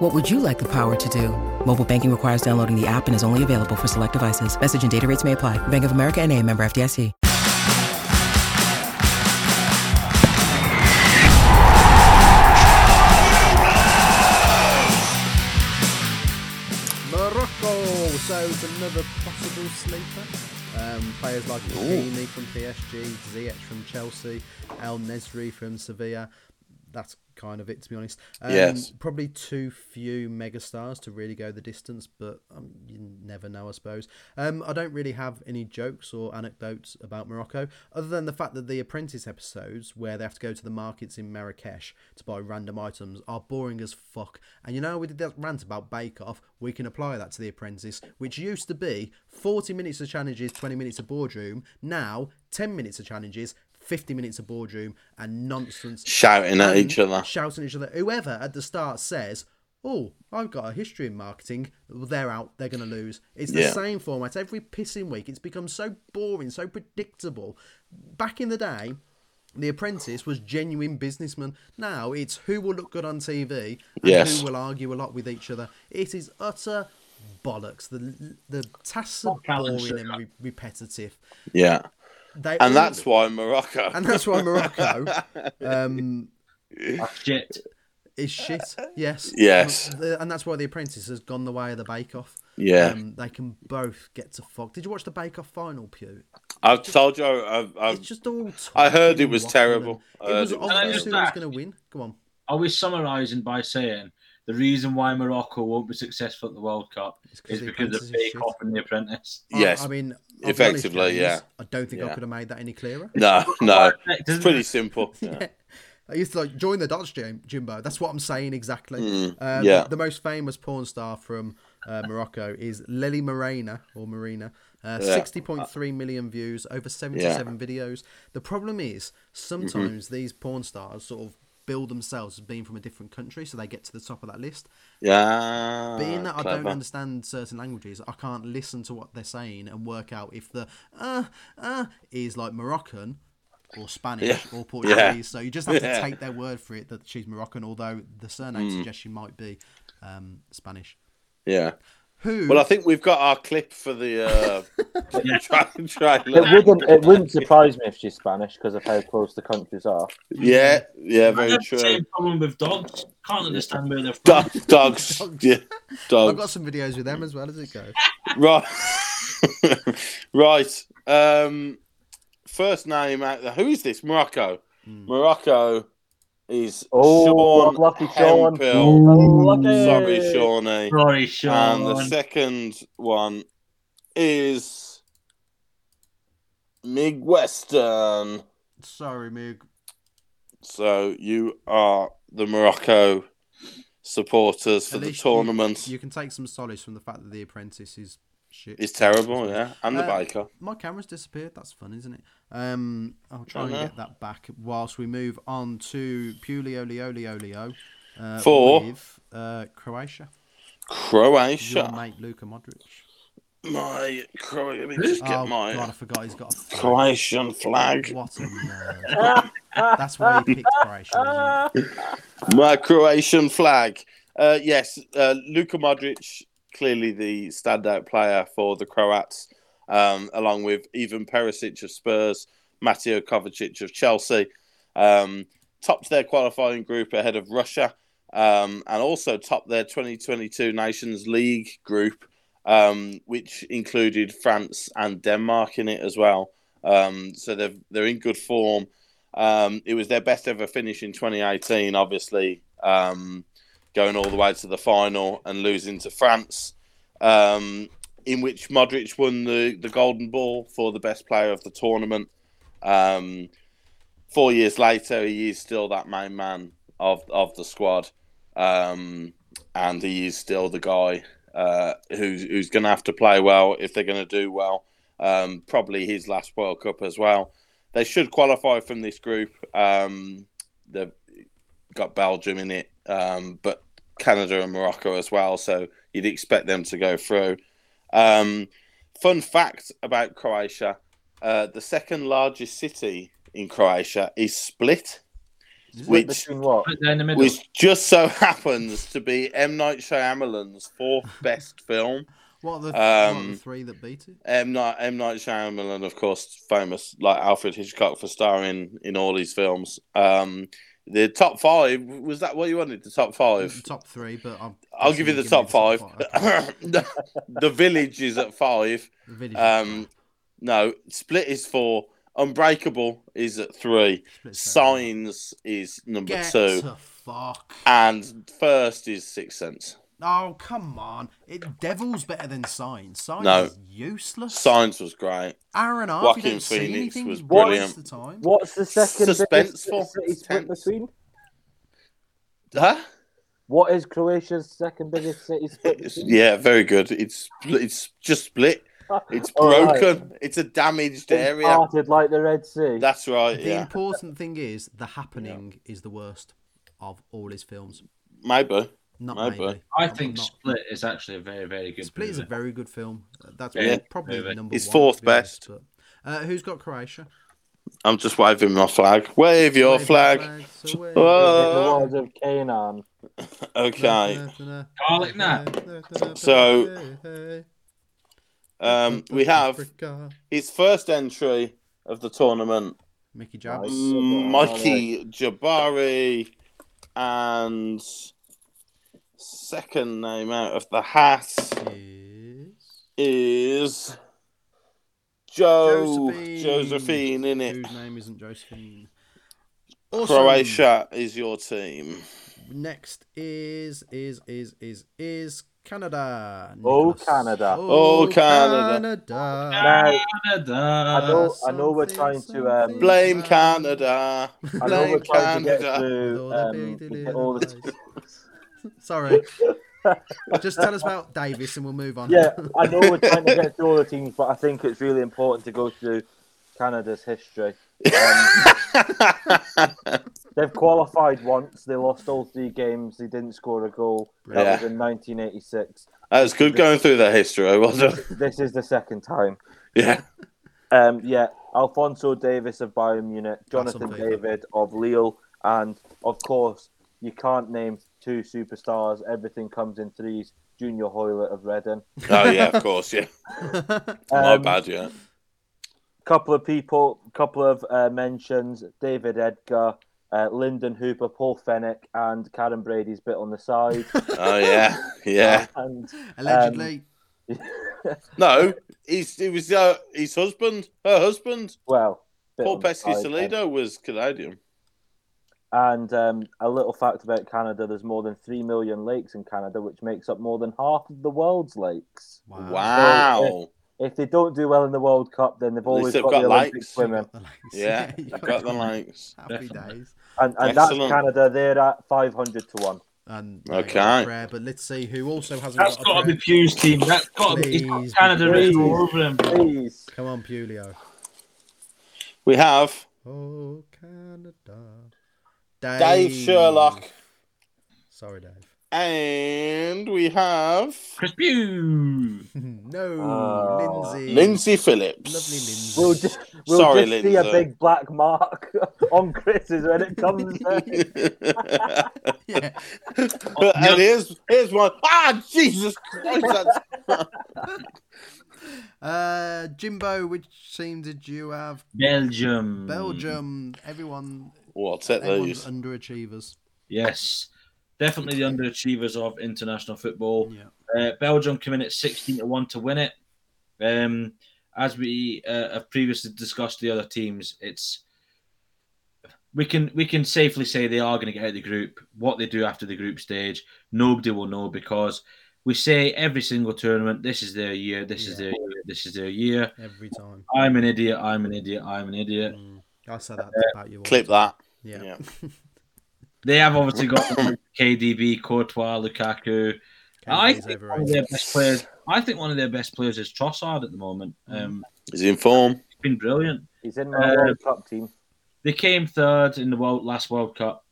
What would you like the power to do? Mobile banking requires downloading the app and is only available for select devices. Message and data rates may apply. Bank of America N.A., member FDIC. So it's another possible sleeper. Players like Lukaku from PSG, Ziyech from Chelsea, El Nesyri from Sevilla. That's kind of it, to be honest. Yes. Probably too few megastars to really go the distance, but you never know, I suppose. I don't really have any jokes or anecdotes about Morocco, other than the fact that the Apprentice episodes, where they have to go to the markets in Marrakesh to buy random items, are boring as fuck. And you know, we did that rant about Bake Off. We can apply that to the Apprentice, which used to be 40 minutes of challenges, 20 minutes of boardroom. Now, 10 minutes of challenges, 50 minutes of boardroom and nonsense. Shouting at each other. Whoever at the start says, "Oh, I've got a history in marketing," they're out. They're going to lose. It's the same format every pissing week. It's become so boring, so predictable. Back in the day, The Apprentice was genuine businessmen. Now it's who will look good on TV and who will argue a lot with each other. It is utter bollocks. The tasks are boring and repetitive. Yeah. And that's why Morocco is shit. Yes. And that's why The Apprentice has gone the way of the Bake Off. Yeah. They can both get to fuck. Did you watch the Bake Off final, Pew? I've told you. It's just all. I heard it was terrible. It was obviously who was going to win. Come on. Are we summarising by saying the reason why Morocco won't be successful at the World Cup is because of Bake Off and The Apprentice? Yes. I mean, effectively, I don't think I could have made that any clearer. No. It's pretty simple. Yeah. I used to join the dots, Jimbo. That's what I'm saying exactly. The most famous porn star from Morocco is Lilly Morena, or Marina. 60.3 million views, over 77 videos. The problem is, sometimes these porn stars sort of build themselves as being from a different country, so they get to the top of that list. Yeah. Being that clever. I don't understand certain languages, I can't listen to what they're saying and work out if the is like Moroccan or Spanish or Portuguese. Yeah. So you just have to take their word for it that she's Moroccan, although the surname suggests she might be Spanish. Yeah. Well, I think we've got our clip for the trailer. It wouldn't surprise me if she's Spanish because of how close the countries are. Yeah, very true. The same problem with dogs. Can't understand where they're from. Dogs. Yeah, dogs. I've got some videos with them as well. As it goes. Right. First name out there. Who is this? Morocco. Morocco is Sean Hemphill. Sorry, Sean. And the second one is Mig Western. Sorry, Mig. So you are the Morocco supporters for the tournament. You can take some solace from the fact that The Apprentice is shit. It's terrible, and the Baker. My camera's disappeared. That's fun, isn't it? I'll try and get that back whilst we move on to Puliolioliolio with Croatia. Your mate Luka Modric. Let me just get my. God, I forgot he's got a Croatian flag. What a nerd. That's why he picked Croatia. Isn't it? My Croatian flag. Luka Modric. Clearly the standout player for the Croats, along with Ivan Perisic of Spurs, Mateo Kovacic of Chelsea, topped their qualifying group ahead of Russia, and also topped their 2022 Nations League group, which included France and Denmark in it as well. So they're in good form. It was their best ever finish in 2018, obviously. Going all the way to the final and losing to France, in which Modric won the golden ball for the best player of the tournament. 4 years later, he is still that main man of the squad, and he is still the guy who's going to have to play well if they're going to do well. probably his last World Cup as well. They should qualify from this group. They've got Belgium in it, but Canada and Morocco as well, so you'd expect them to go through. Fun fact about Croatia, the second largest city in Croatia is Split, which just so happens to be M. Night Shyamalan's fourth best film. What are the three that beat it? M. Night Shyamalan, of course, famous like Alfred Hitchcock for starring in all his films. The top five, was that what you wanted? The top five? The top three, but I'll give you the top five. Okay. The Village is at five. The Village. No, Split is four. Unbreakable is at three. Signs is number two. Get the fuck. And first is Sixth Sense. Oh, come on. Devil's better than Signs. Signs is useless. Signs was great. Aaron Arf, you don't see anything. Was brilliant. What's the second suspenseful biggest city between? Huh? What is Croatia's second biggest city split? Yeah, very good. It's just Split. It's broken. Right. It's a damaged area. Parted like the Red Sea. That's right, The important thing is The Happening is the worst of all his films. Maybe. I think Split is actually a very, very good film. Split is a very good film. That's probably number one. It's fourth best. Who's got Croatia? I'm just waving my flag. Wave your flag. So wave. Oh. The words of Canaan. Okay. Garlic nut. So, we have his first entry of the tournament. Mikey Jabari. Mikey Jabari. And... second name out of the hat is Josephine in it. Whose name isn't Josephine? Also, Croatia is your team. Next is Canada. Canada. Now, I know we're trying to blame Canada. I know we're trying to get through all the. Sorry. Just tell us about Davis and we'll move on. Yeah, I know we're trying to get through all the teams, but I think it's really important to go through Canada's history. They've qualified once. They lost all three games. They didn't score a goal. That was in 1986. That was good going through that history, wasn't it? This is the second time. Yeah. Alfonso Davis of Bayern Munich, Jonathan David of Lille, and, of course, you can't name two superstars. Everything comes in threes. Junior Hoylett of Reading. Oh, yeah, of course, yeah. My bad, yeah. Couple of mentions. David Edgar, Lyndon Hooper, Paul Fennick, and Karen Brady's bit on the side. Oh, yeah. And, allegedly. No, his husband, her husband. Well, Paul Pesky Salido was Canadian. And a little fact about Canada, there's more than 3 million lakes in Canada, which makes up more than half of the world's lakes. Wow. So if they don't do well in the World Cup, then they've always got the Olympic swimming. Yeah, they've got the lakes. Happy days. And that's Canada. They're at 500-1. And prayer, but let's see who also hasn't. That's got to be Pew's team. That's got to be Canada. Please. Come on, Pulio. We have... oh, Canada... Dave Sherlock. Sorry, Dave. And we have... Chris Bew. Lindsay Phillips. Lovely Lindsay. We'll just see a big black mark on Chris's when it comes there. Yeah. And here's one. Ah, Jesus Christ. Jimbo, which team did you have? Belgium. Everyone... Everyone's underachievers. Yes, definitely the underachievers of international football. Yeah. Belgium came in at 16-1 to win it. As we have previously discussed, the other teams, we can safely say they are going to get out of the group. What they do after the group stage, nobody will know, because we say every single tournament, this is their year, this is their year. Every time. I'm an idiot. Mm. I said that about you. Clip that. Yeah. They have obviously got KDB, Courtois, Lukaku, I think one of their best players is Trossard at the moment. Is he in form? He's been brilliant. He's in my World Cup team. They came third in the last World Cup.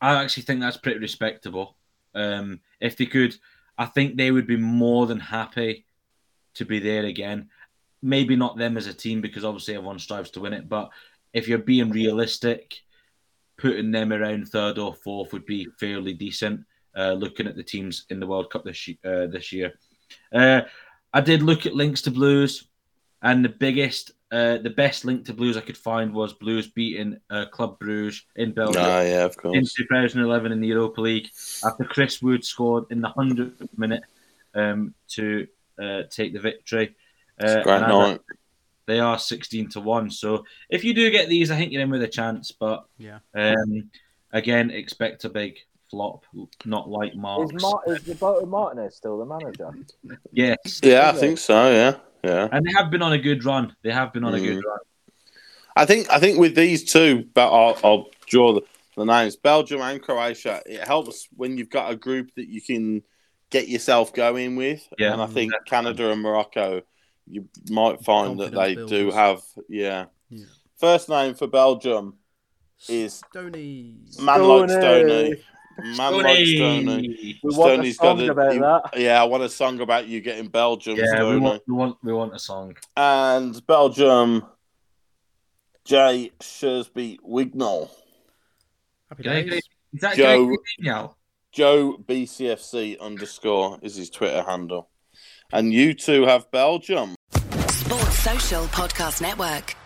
I actually think that's pretty respectable. If they could, I think they would be more than happy to be there again. Maybe not them as a team, because obviously everyone strives to win it. But if you're being realistic, putting them around third or fourth would be fairly decent. Looking at the teams in the World Cup this year, I did look at links to Blues, and the best link to Blues I could find was Blues beating Club Bruges in Belgium in 2011 in the Europa League, after Chris Wood scored in the 100th minute to take the victory. It's a great night. They are 16-1. So if you do get these, I think you're in with a chance. But again, expect a big flop, not like Mark's. Is Martinez still the manager? Yes. Yeah, I think so. Yeah. And they have been on a good run. I think with these two, but I'll draw the names: Belgium and Croatia. It helps when you've got a group that you can get yourself going with. Yeah. And I think Canada and Morocco, you might find that they do have, First name for Belgium is Stoney. Man like Stoney. We want a song about that. Yeah, I want a song about you getting Belgium. Yeah, we want a song. And Belgium, J Shersby-Wignall. Happy days. Is that Joe BCFC _ is his Twitter handle. And you two have Belgium. Sports Social Podcast Network.